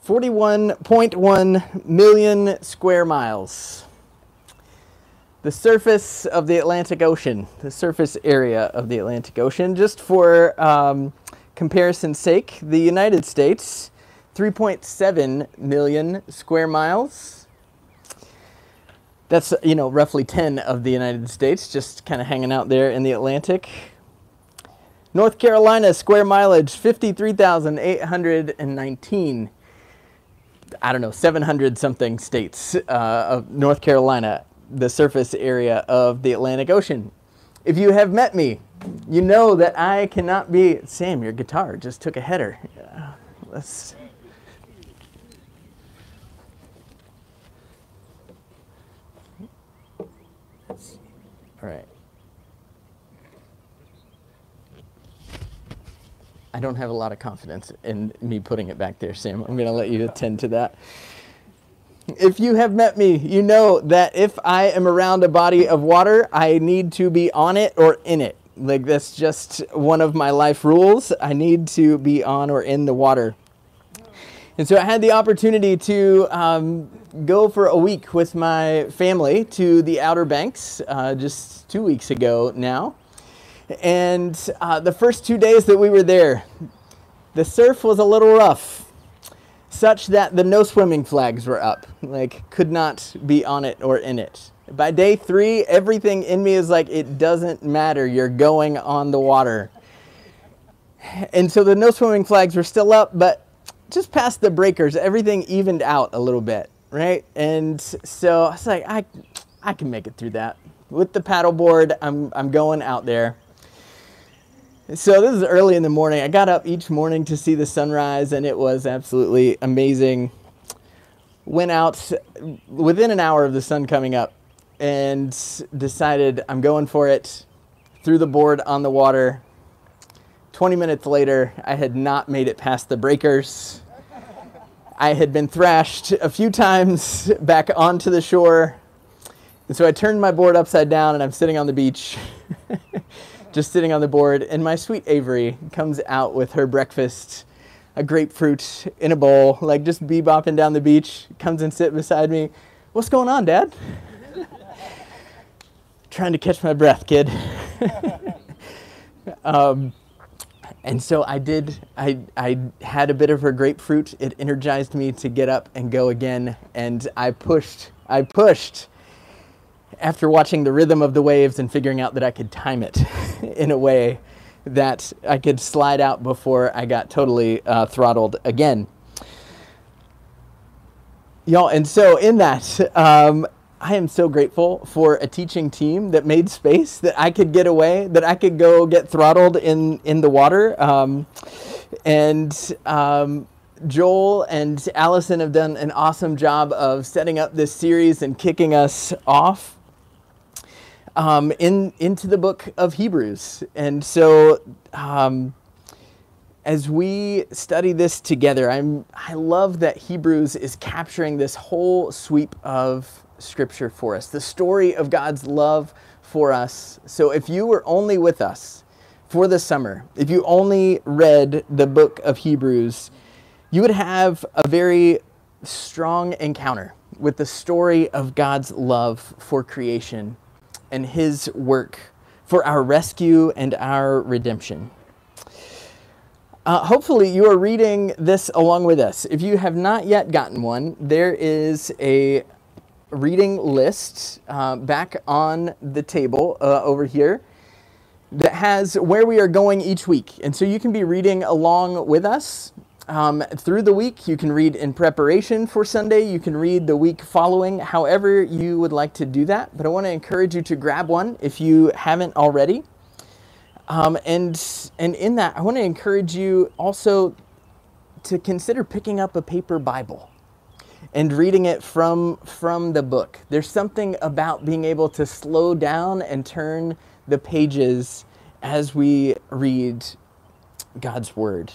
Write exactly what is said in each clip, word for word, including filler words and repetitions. forty-one point one million square miles. The surface of the Atlantic Ocean, the surface area of the Atlantic Ocean. Just for um, comparison's sake, the United States, three point seven million square miles. That's, you know, roughly ten of the United States, just kind of hanging out there in the Atlantic. North Carolina, square mileage, fifty-three thousand eight hundred nineteen. I don't know, seven hundred something states uh, of North Carolina, the surface area of the Atlantic Ocean. If you have met me, you know that I cannot be... Sam, your guitar just took a header. Uh, let's... All right. I don't have a lot of confidence in me putting it back there, Sam. I'm going to let you attend to that. If you have met me, you know that if I am around a body of water, I need to be on it or in it. Like, that's just one of my life rules. I need to be on or in the water. And so I had the opportunity to um, go for a week with my family to the Outer Banks uh, just two weeks ago now. And uh, the first two days that we were there, the surf was a little rough, such that the no swimming flags were up, like could not be on it or in it. By day three, everything in me is like, it doesn't matter, you're going on the water. And so the no swimming flags were still up, but just past the breakers, everything evened out a little bit, right? And so I was like, I, I can make it through that. With the paddleboard, I'm, I'm going out there. So this is early in the morning. I got up each morning to see the sunrise, and it was absolutely amazing. Went out within an hour of the sun coming up and decided I'm going for it. Threw the board on the water. twenty minutes later, I had not made it past the breakers. I had been thrashed a few times back onto the shore. And so I turned my board upside down, and I'm sitting on the beach. Just sitting on the board, and my sweet Avery comes out with her breakfast, a grapefruit in a bowl, like just bebopping down the beach, comes and sits beside me. What's going on, Dad? Trying to catch my breath, kid. um, and so I did, I, I had a bit of her grapefruit. It energized me to get up and go again, and I pushed, I pushed. After watching the rhythm of the waves and figuring out that I could time it in a way that I could slide out before I got totally uh, throttled again. Y'all, and so in that, um, I am so grateful for a teaching team that made space, that I could get away, that I could go get throttled in, in the water. Um, and um, Joel and Allison have done an awesome job of setting up this series and kicking us off. Um, in into the book of Hebrews. And so um, as we study this together, I'm, I love that Hebrews is capturing this whole sweep of Scripture for us, the story of God's love for us. So if you were only with us for the summer, if you only read the book of Hebrews, you would have a very strong encounter with the story of God's love for creation and his work for our rescue and our redemption. Uh, hopefully you are reading this along with us. If you have not yet gotten one, there is a reading list uh, back on the table uh, over here that has where we are going each week. And so you can be reading along with us um, through the week. You can read in preparation for Sunday. You can read the week following, however you would like to do that. But I want to encourage you to grab one if you haven't already. Um, and, and in that, I want to encourage you also to consider picking up a paper Bible and reading it from, from the book. There's something about being able to slow down and turn the pages as we read God's Word.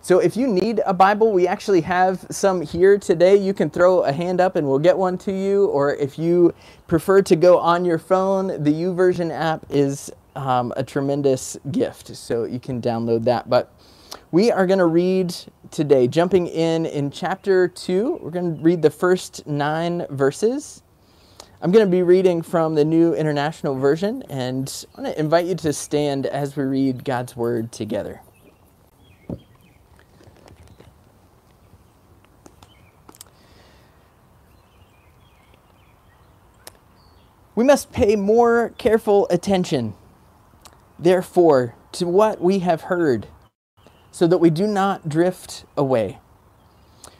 So if you need a Bible, we actually have some here today. You can throw a hand up and we'll get one to you. Or if you prefer to go on your phone, the YouVersion app is um, a tremendous gift. So you can download that. But We are going to read today, jumping in in chapter two, we're going to read the first nine verses. I'm going to be reading from the New International Version, and I want to invite you to stand as we read God's Word together. We must pay more careful attention, therefore, to what we have heard, so that we do not drift away.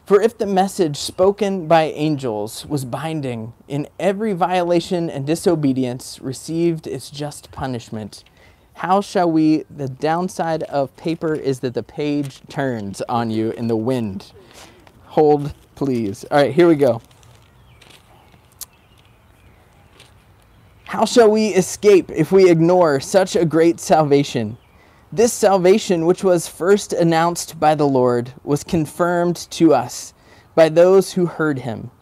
For if the message spoken by angels was binding, in every violation and disobedience received its just punishment, how shall we? The downside of paper is that the page turns on you in the wind. Hold, please. All right, here we go. How shall we escape if we ignore such a great salvation? This salvation, which was first announced by the Lord, was confirmed to us by those who heard him.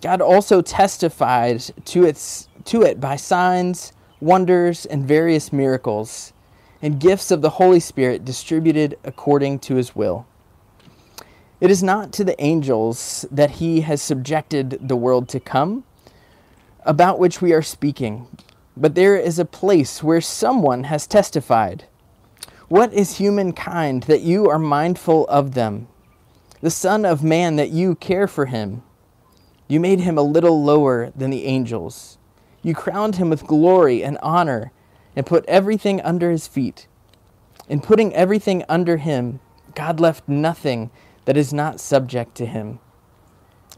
God also testified to, its, to it by signs, wonders, and various miracles, and gifts of the Holy Spirit distributed according to his will. It is not to the angels that he has subjected the world to come, about which we are speaking, but there is a place where someone has testified. What is humankind that you are mindful of them? The Son of Man that you care for him? You made him a little lower than the angels. You crowned him with glory and honor and put everything under his feet. In putting everything under him, God left nothing that is not subject to him.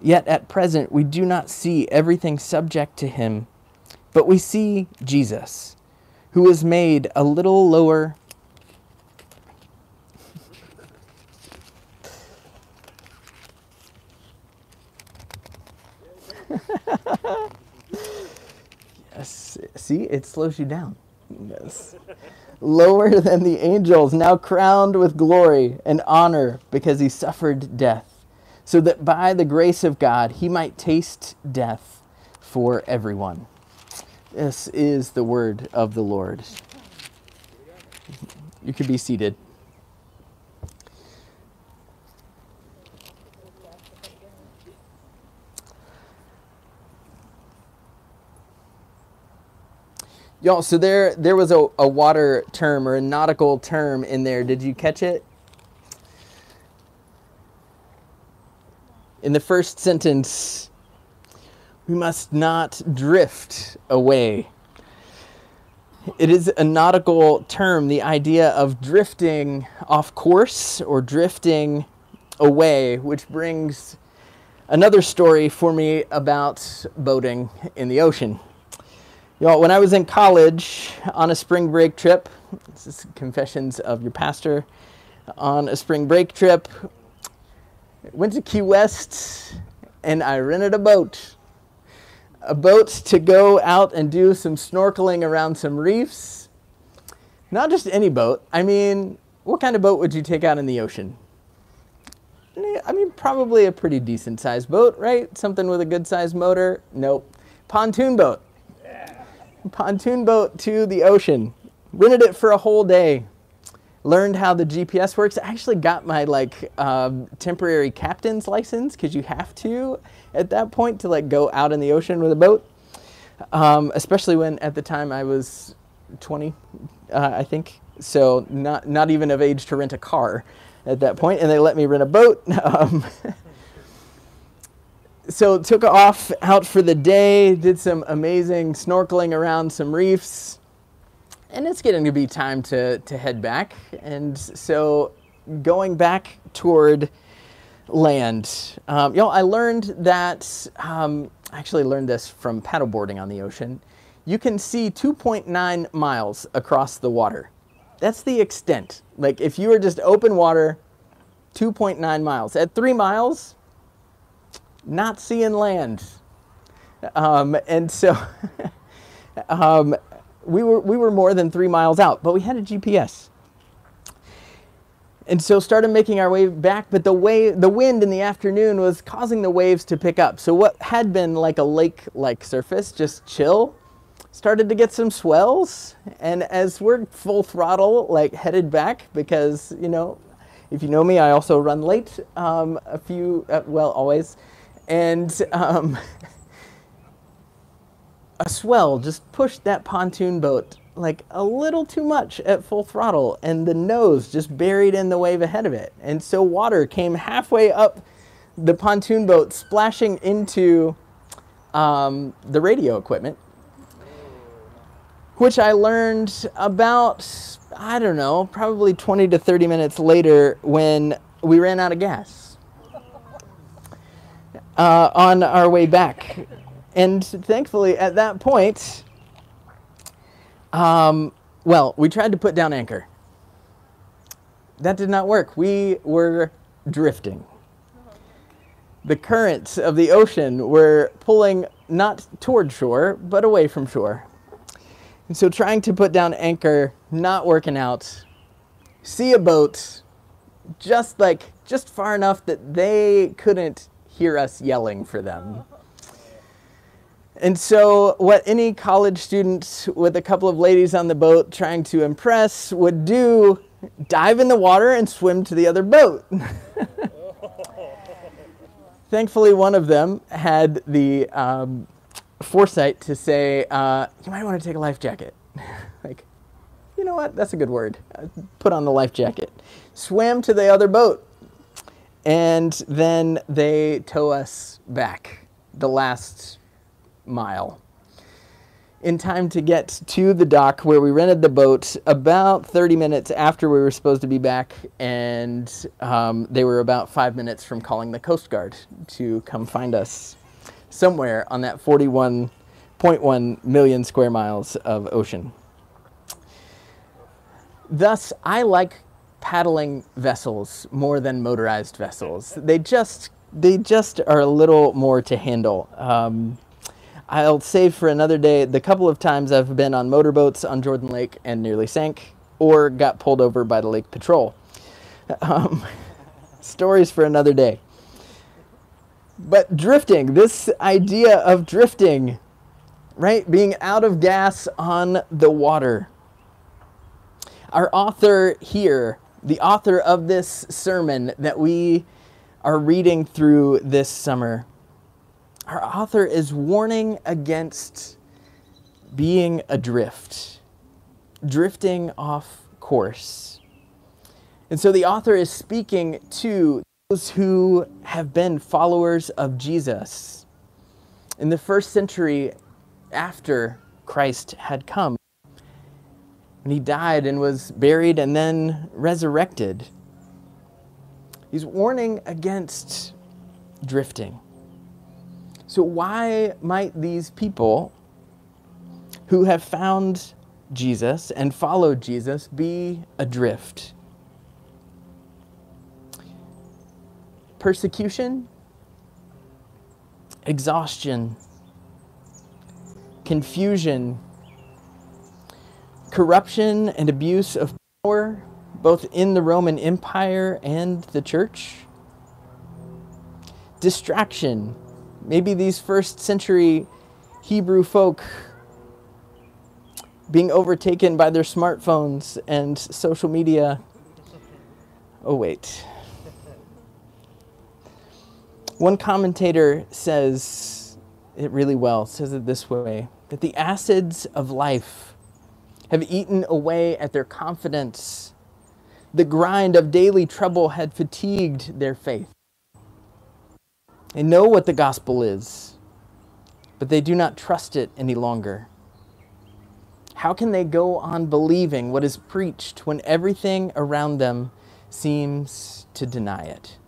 Yet at present we do not see everything subject to him, but we see Jesus, who was made a little lower yes, see, it slows you down. Yes. Lower than the angels, now crowned with glory and honor because he suffered death, so that by the grace of God he might taste death for everyone. This is the word of the Lord. You can be seated. Y'all, so there there was a, a water term or a nautical term in there. Did you catch it? In the first sentence, we must not drift away. It is a nautical term, the idea of drifting off course or drifting away, which brings another story for me about boating in the ocean. Y'all, when I was in college on a spring break trip, this is confessions of your pastor, on a spring break trip, went to Key West and I rented a boat. A boat to go out and do some snorkeling around some reefs. Not just any boat. I mean, what kind of boat would you take out in the ocean? I mean, probably a pretty decent sized boat, right? Something with a good sized motor. Nope. Pontoon boat. Pontoon boat to the ocean. Rented it for a whole day. Learned how the G P S works. I actually got my like um, temporary captain's license because you have to at that point to like go out in the ocean with a boat. Um, especially when at the time I was twenty, uh, I think. So not, not even of age to rent a car at that point. And they let me rent a boat. Um, so took off out for the day, did some amazing snorkeling around some reefs. And it's getting to be time to, to head back. And so going back toward land, um, you know, I learned that, um, I actually learned this from paddleboarding on the ocean. You can see two point nine miles across the water. That's the extent. Like if you were just open water, two point nine miles. At three miles, not seeing land. Um, and so, um, We were, we were more than three miles out, but we had a G P S. And so started making our way back, but the, wave, the wind in the afternoon was causing the waves to pick up. So what had been like a lake-like surface, just chill, started to get some swells. And as we're full throttle, like headed back because, you know, If you know me, I also run late um, a few, uh, well, always. And um, a swell just pushed that pontoon boat like a little too much at full throttle, and the nose just buried in the wave ahead of it. And so water came halfway up the pontoon boat, splashing into um, the radio equipment, which I learned about, I don't know, probably twenty to thirty minutes later when we ran out of gas uh, on our way back. And thankfully at that point, Um, well, we tried to put down anchor. That did not work. We were drifting. The currents of the ocean were pulling not toward shore, but away from shore. And so trying to put down anchor, not working out. See a boat just like, just far enough that they couldn't hear us yelling for them. And so what any college student with a couple of ladies on the boat trying to impress would do, dive in the water and swim to the other boat. Thankfully, one of them had the um, foresight to say, uh, you might want to take a life jacket. Like, you know what? That's a good word. Put on the life jacket. Swim to the other boat. And then they tow us back the last mile in time to get to the dock where we rented the boat about thirty minutes after we were supposed to be back, and um, they were about five minutes from calling the Coast Guard to come find us somewhere on that forty-one point one million square miles of ocean. Thus, I like paddling vessels more than motorized vessels. They just, they just are a little more to handle. Um, I'll save for another day the couple of times I've been on motorboats on Jordan Lake and nearly sank or got pulled over by the lake patrol. Um, stories for another day. But drifting, this idea of drifting, right? Being out of gas on the water. Our author here, the author of this sermon that we are reading through this summer, our author is warning against being adrift, drifting off course. And so the author is speaking to those who have been followers of Jesus in the first century after Christ had come. And he died and was buried and then resurrected. He's warning against drifting. So why might these people who have found Jesus and followed Jesus be adrift? Persecution, exhaustion, confusion, corruption and abuse of power, both in the Roman Empire and the church, distraction. Maybe these first century Hebrew folk being overtaken by their smartphones and social media. Oh, wait. One commentator says it really well, says it this way, that the acids of life have eaten away at their confidence. The grind of daily trouble had fatigued their faith. They know what the gospel is, but they do not trust it any longer. How can they go on believing what is preached when everything around them seems to deny it?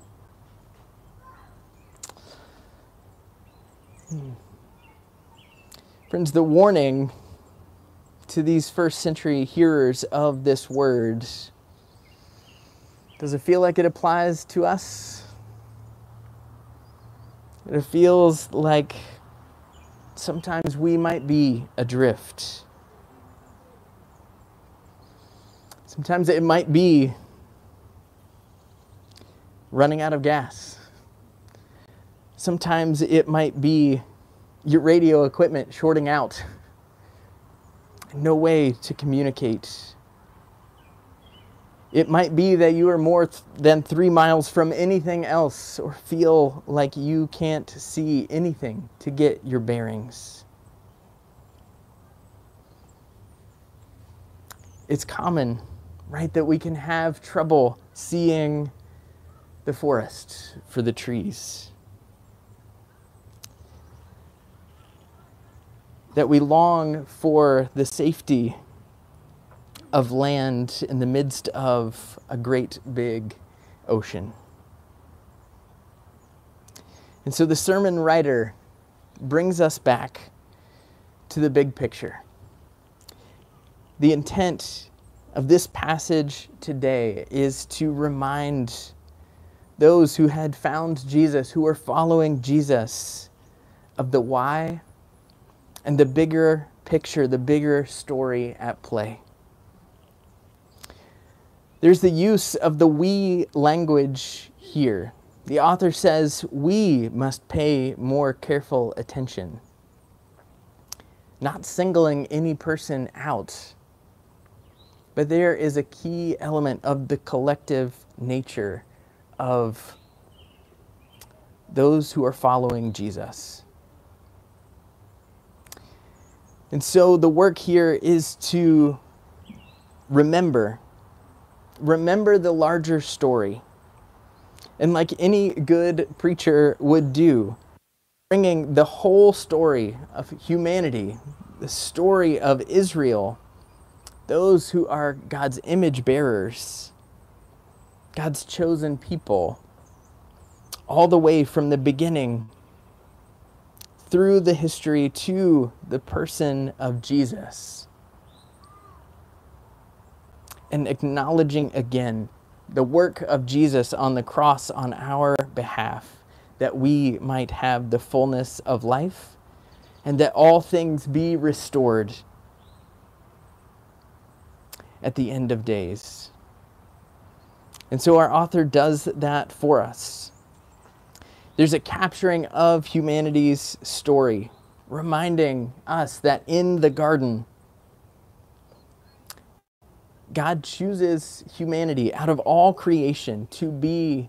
Hmm. Friends, the warning to these first century hearers of this word, does it feel like it applies to us? It feels like sometimes we might be adrift. Sometimes it might be running out of gas. Sometimes it might be your radio equipment shorting out. No way to communicate. It might be that you are more th- than three miles from anything else, or feel like you can't see anything to get your bearings. It's common, right, that we can have trouble seeing the forest for the trees. That we long for the safety of land in the midst of a great big ocean. And so the sermon writer brings us back to the big picture. The intent of this passage today is to remind those who had found Jesus, who were following Jesus, of the why and the bigger picture, the bigger story at play. There's the use of the we language here. The author says we must pay more careful attention, not singling any person out. But there is a key element of the collective nature of those who are following Jesus. And so the work here is to remember, remember the larger story. And like any good preacher would do, bringing the whole story of humanity, the story of Israel, those who are God's image bearers, God's chosen people, all the way from the beginning through the history to the person of Jesus. And acknowledging again the work of Jesus on the cross on our behalf, that we might have the fullness of life and that all things be restored at the end of days. And so our author does that for us. There's a capturing of humanity's story, reminding us that in the garden, God chooses humanity out of all creation to be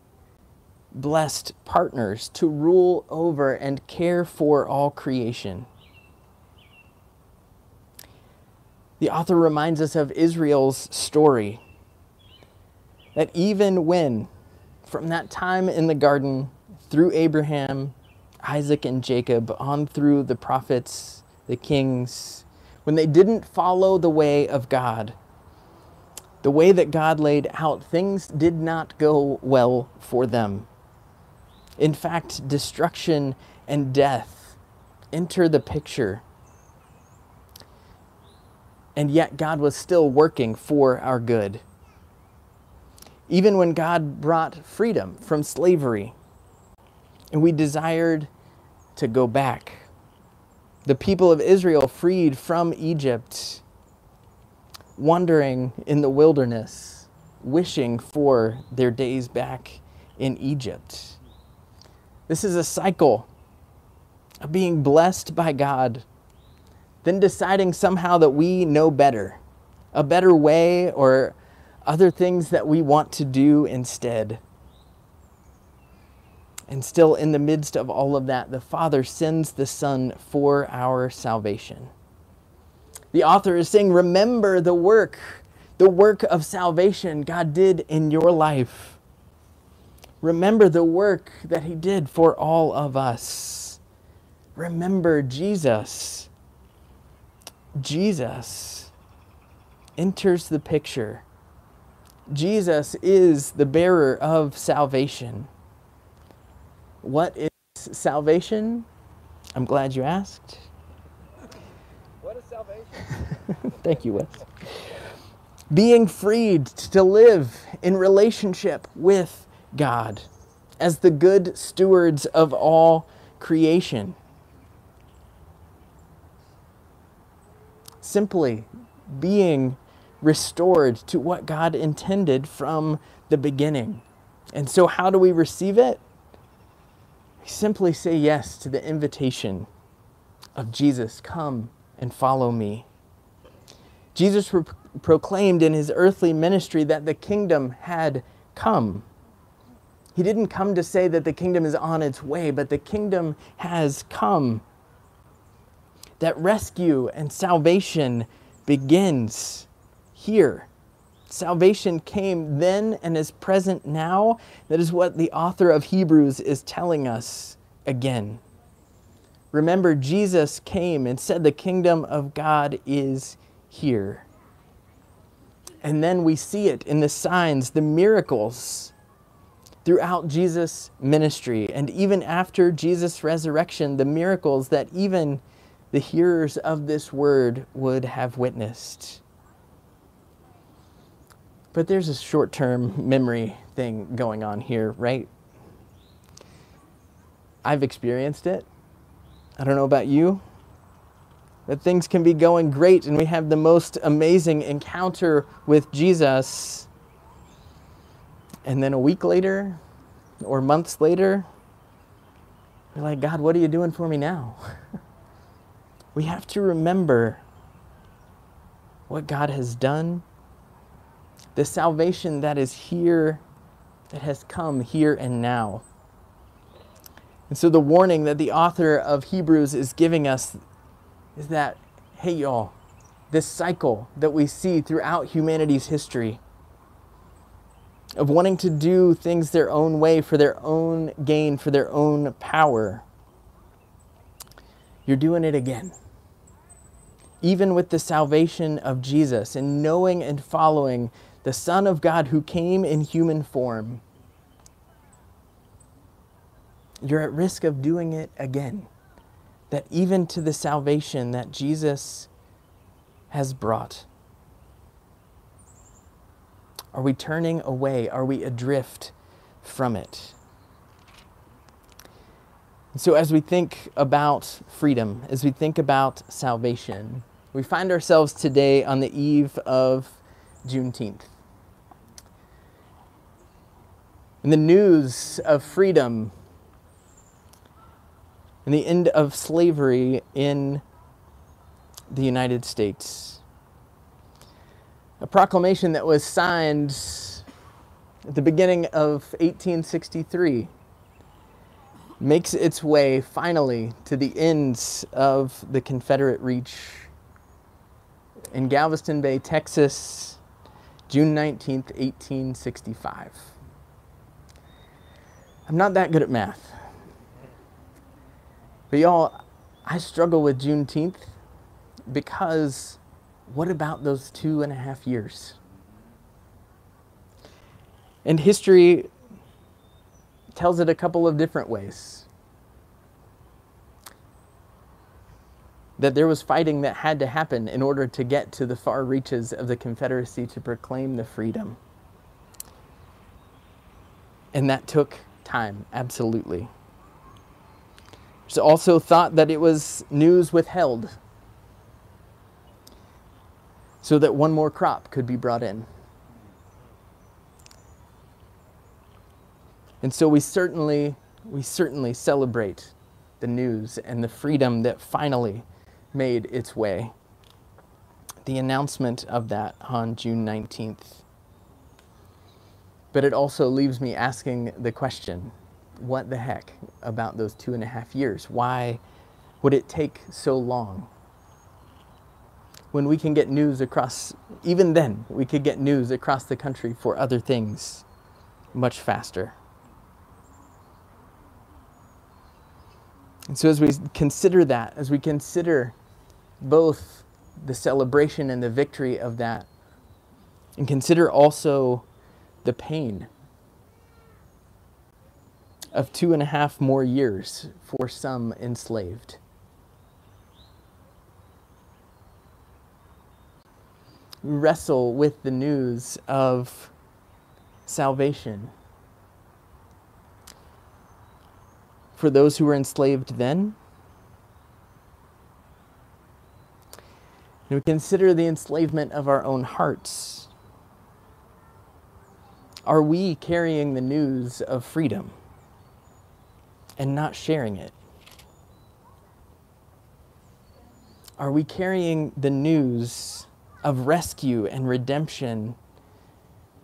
blessed partners, to rule over and care for all creation. The author reminds us of Israel's story, that even when, from that time in the garden, through Abraham, Isaac, and Jacob, on through the prophets, the kings, when they didn't follow the way of God, the way that God laid out, things did not go well for them. In fact, destruction and death enter the picture. And yet God was still working for our good. Even when God brought freedom from slavery, and we desired to go back, the people of Israel freed from Egypt, wandering in the wilderness, wishing for their days back in Egypt. This is a cycle of being blessed by God, then deciding somehow that we know better, a better way, or other things that we want to do instead. And still in the midst of all of that, the Father sends the Son for our salvation. The author is saying, remember the work, the work of salvation God did in your life. Remember the work that he did for all of us. Remember Jesus. Jesus enters the picture. Jesus is the bearer of salvation. What is salvation? I'm glad you asked. What is salvation? Thank you, Wes. Being freed to live in relationship with God as the good stewards of all creation. Simply being restored to what God intended from the beginning. And so how do we receive it? We simply say yes to the invitation of Jesus, come and follow me. Jesus rep- proclaimed in his earthly ministry that the kingdom had come. He didn't come to say that the kingdom is on its way, but the kingdom has come. That rescue and salvation begins here. Salvation came then and is present now. That is what the author of Hebrews is telling us again. Remember, Jesus came and said the kingdom of God is here. And then we see it in the signs, the miracles throughout Jesus' ministry. And even after Jesus' resurrection, the miracles that even the hearers of this word would have witnessed. But there's a short-term memory thing going on here, right? I've experienced it. I don't know about you. That things can be going great and we have the most amazing encounter with Jesus. And then a week later or months later, we're like, God, what are you doing for me now? We have to remember what God has done, the salvation that is here, that has come here and now. And so the warning that the author of Hebrews is giving us is that, hey y'all, this cycle that we see throughout humanity's history of wanting to do things their own way, for their own gain, for their own power, you're doing it again. Even with the salvation of Jesus and knowing and following the Son of God who came in human form, you're at risk of doing it again. That even to the salvation that Jesus has brought. Are we turning away? Are we adrift from it? And so as we think about freedom, as we think about salvation, we find ourselves today on the eve of Juneteenth. And the news of freedom and the end of slavery in the United States. A proclamation that was signed at the beginning of eighteen sixty-three makes its way finally to the ends of the Confederate reach. In Galveston Bay, Texas, June nineteenth, eighteen sixty-five. I'm not that good at math. But y'all, I struggle with Juneteenth because what about those two and a half years? And history tells it a couple of different ways. That there was fighting that had to happen in order to get to the far reaches of the Confederacy to proclaim the freedom. And that took time, absolutely. There's also thought that it was news withheld so that one more crop could be brought in. And so we certainly, we certainly celebrate the news and the freedom that finally made its way. The announcement of that on June nineteenth. But it also leaves me asking the question, what the heck about those two and a half years? Why would it take so long? When we can get news across, even then, we could get news across the country for other things much faster. And so as we consider that, as we consider both the celebration and the victory of that, and consider also the pain of two and a half more years for some enslaved. We wrestle with the news of salvation for those who were enslaved then. And we consider the enslavement of our own hearts. Are we carrying the news of freedom and not sharing it? Are we carrying the news of rescue and redemption,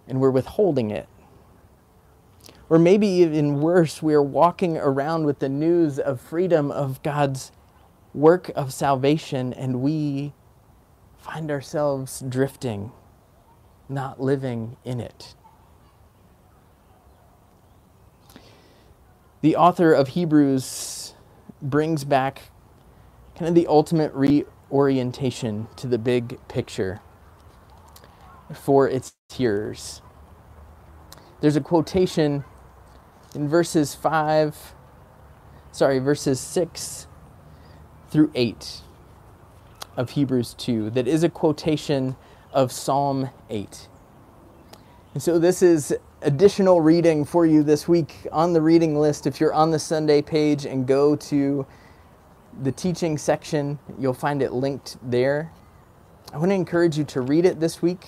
and we're withholding it. Or maybe even worse, we are walking around with the news of freedom, of God's work of salvation, and we find ourselves drifting, not living in it. The author of Hebrews brings back kind of the ultimate reorientation to the big picture for its hearers. There's a quotation in verses five, sorry, verses six through eight of Hebrews two that is a quotation of Psalm eight. And so this is additional reading for you this week on the reading list. If you're on the Sunday page and go to the teaching section, you'll find it linked there. I want to encourage you to read it this week,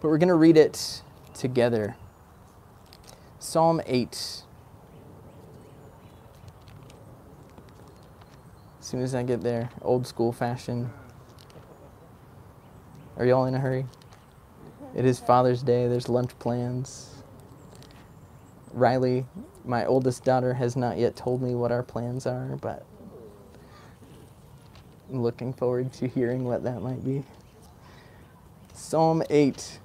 but we're going to read it together. Psalm eight. As soon as I get there, old school fashion. Are y'all in a hurry? It is Father's Day, there's lunch plans. Riley, my oldest daughter, has not yet told me what our plans are, but I'm looking forward to hearing what that might be. Psalm eight.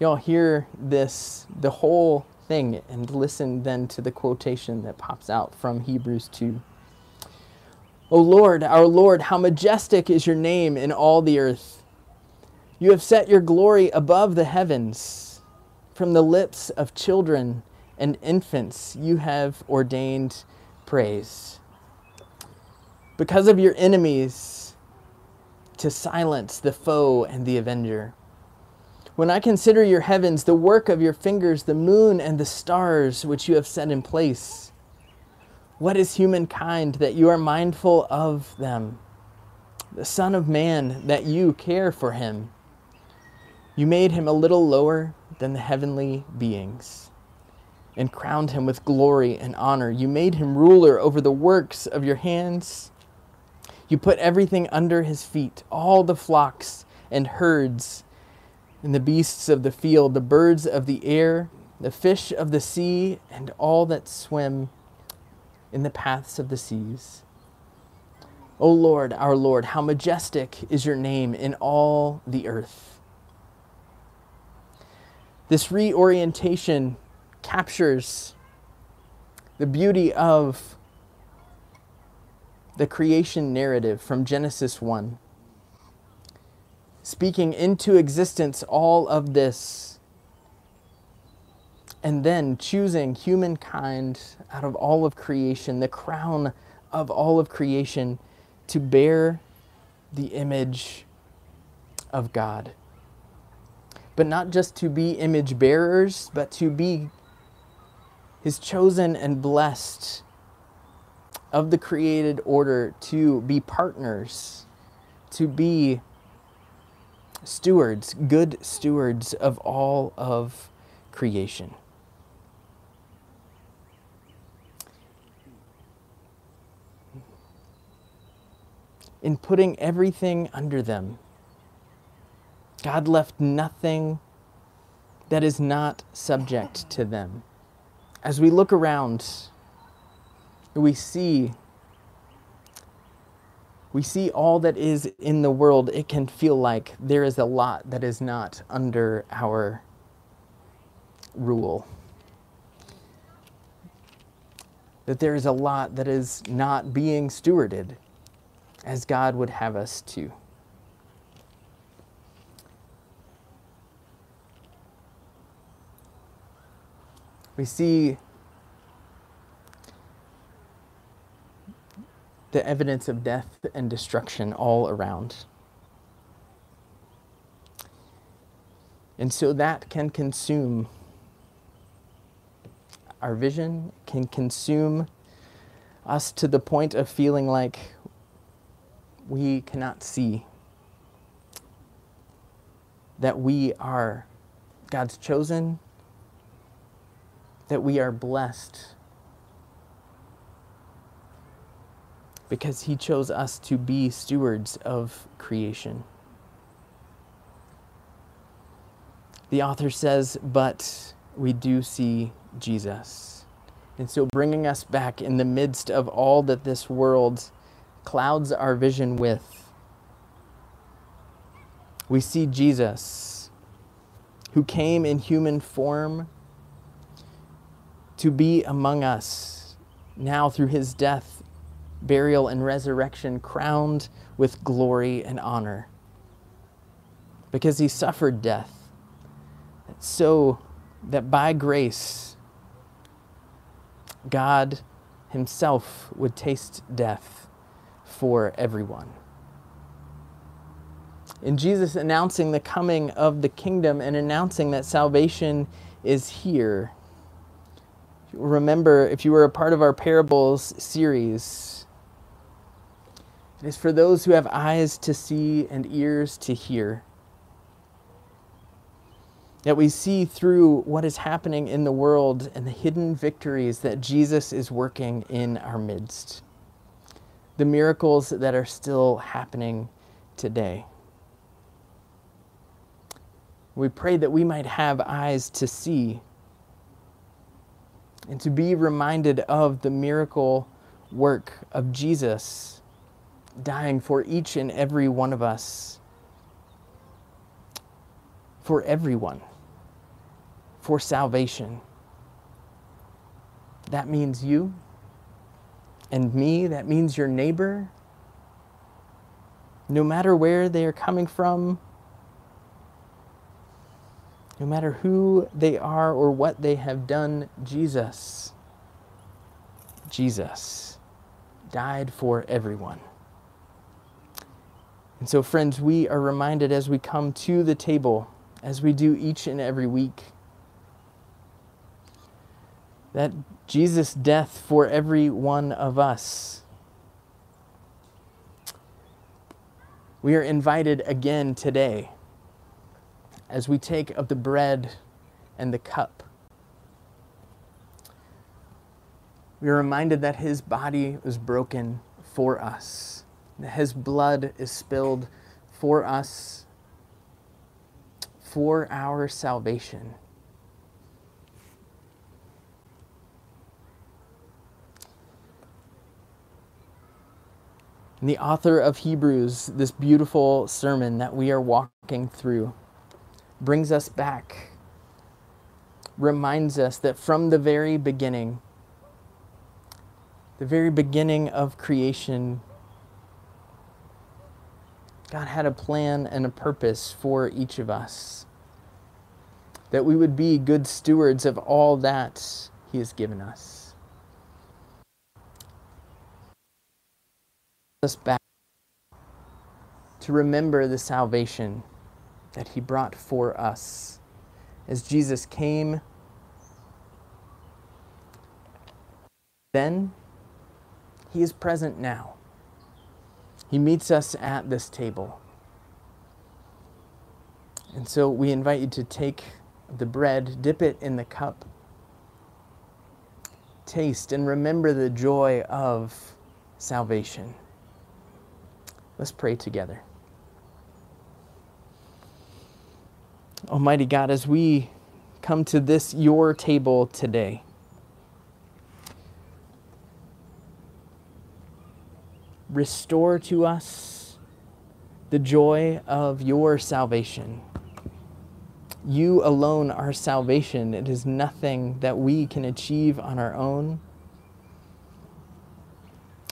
Y'all hear this, the whole thing, and listen then to the quotation that pops out from Hebrews two. O Lord, our Lord, how majestic is your name in all the earth. You have set your glory above the heavens. From the lips of children and infants you have ordained praise. Because of your enemies, to silence the foe and the avenger. When I consider your heavens, the work of your fingers, the moon and the stars which you have set in place, what is humankind that you are mindful of them? The Son of Man, that you care for him. You made him a little lower than the heavenly beings and crowned him with glory and honor. You made him ruler over the works of your hands. You put everything under his feet, all the flocks and herds, and the beasts of the field, the birds of the air, the fish of the sea, and all that swim in the paths of the seas. O Lord, our Lord, how majestic is your name in all the earth. This reorientation captures the beauty of the creation narrative from Genesis one. Speaking into existence all of this, and then choosing humankind out of all of creation, the crown of all of creation, to bear the image of God. But not just to be image bearers, but to be his chosen and blessed of the created order, to be partners, to be stewards, good stewards of all of creation. In putting everything under them, God left nothing that is not subject to them. As we look around, we see We see all that is in the world. It can feel like there is a lot that is not under our rule. That there is a lot that is not being stewarded as God would have us to. We see the evidence of death and destruction all around. And so that can consume our vision, can consume us to the point of feeling like we cannot see that we are God's chosen, that we are blessed. because he chose us to be stewards of creation. The author says, but we do see Jesus. And so bringing us back in the midst of all that this world clouds our vision with, we see Jesus, who came in human form to be among us, now through his death, burial, and resurrection, crowned with glory and honor. Because he suffered death, so that by grace, God himself would taste death for everyone. In Jesus announcing the coming of the kingdom and announcing that salvation is here, remember, if you were a part of our parables series, it is for those who have eyes to see and ears to hear. That we see through what is happening in the world and the hidden victories that Jesus is working in our midst. The miracles that are still happening today. We pray that we might have eyes to see and to be reminded of the miracle work of Jesus dying for each and every one of us, for everyone, for salvation. That means you and me. That means your neighbor. No matter where they are coming from, no matter who they are or what they have done, Jesus, Jesus died for everyone. And so, friends, we are reminded as we come to the table, as we do each and every week, that Jesus' death for every one of us. We are invited again today as we take of the bread and the cup. We are reminded that his body was broken for us, that his blood is spilled for us, for our salvation. And the author of Hebrews, this beautiful sermon that we are walking through, brings us back, reminds us that from the very beginning, the very beginning of creation, God had a plan and a purpose for each of us, that we would be good stewards of all that he has given us. Us back to remember the salvation that he brought for us as Jesus came then. He is present now. He meets us at this table. And so we invite you to take the bread, dip it in the cup, taste and remember the joy of salvation. Let's pray together. Almighty God, as we come to this, your table today, restore to us the joy of your salvation. You alone are salvation. It is nothing that we can achieve on our own.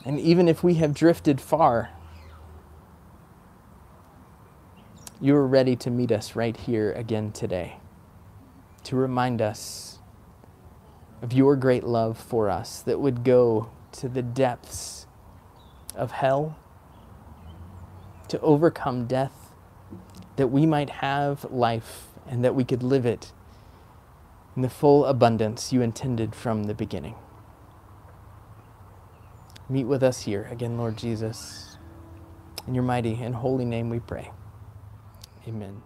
And even if we have drifted far, you are ready to meet us right here again today, to remind us of your great love for us that would go to the depths of hell, to overcome death, that we might have life and that we could live it in the full abundance you intended from the beginning. Meet with us here again, Lord Jesus. In your mighty and holy name we pray. Amen.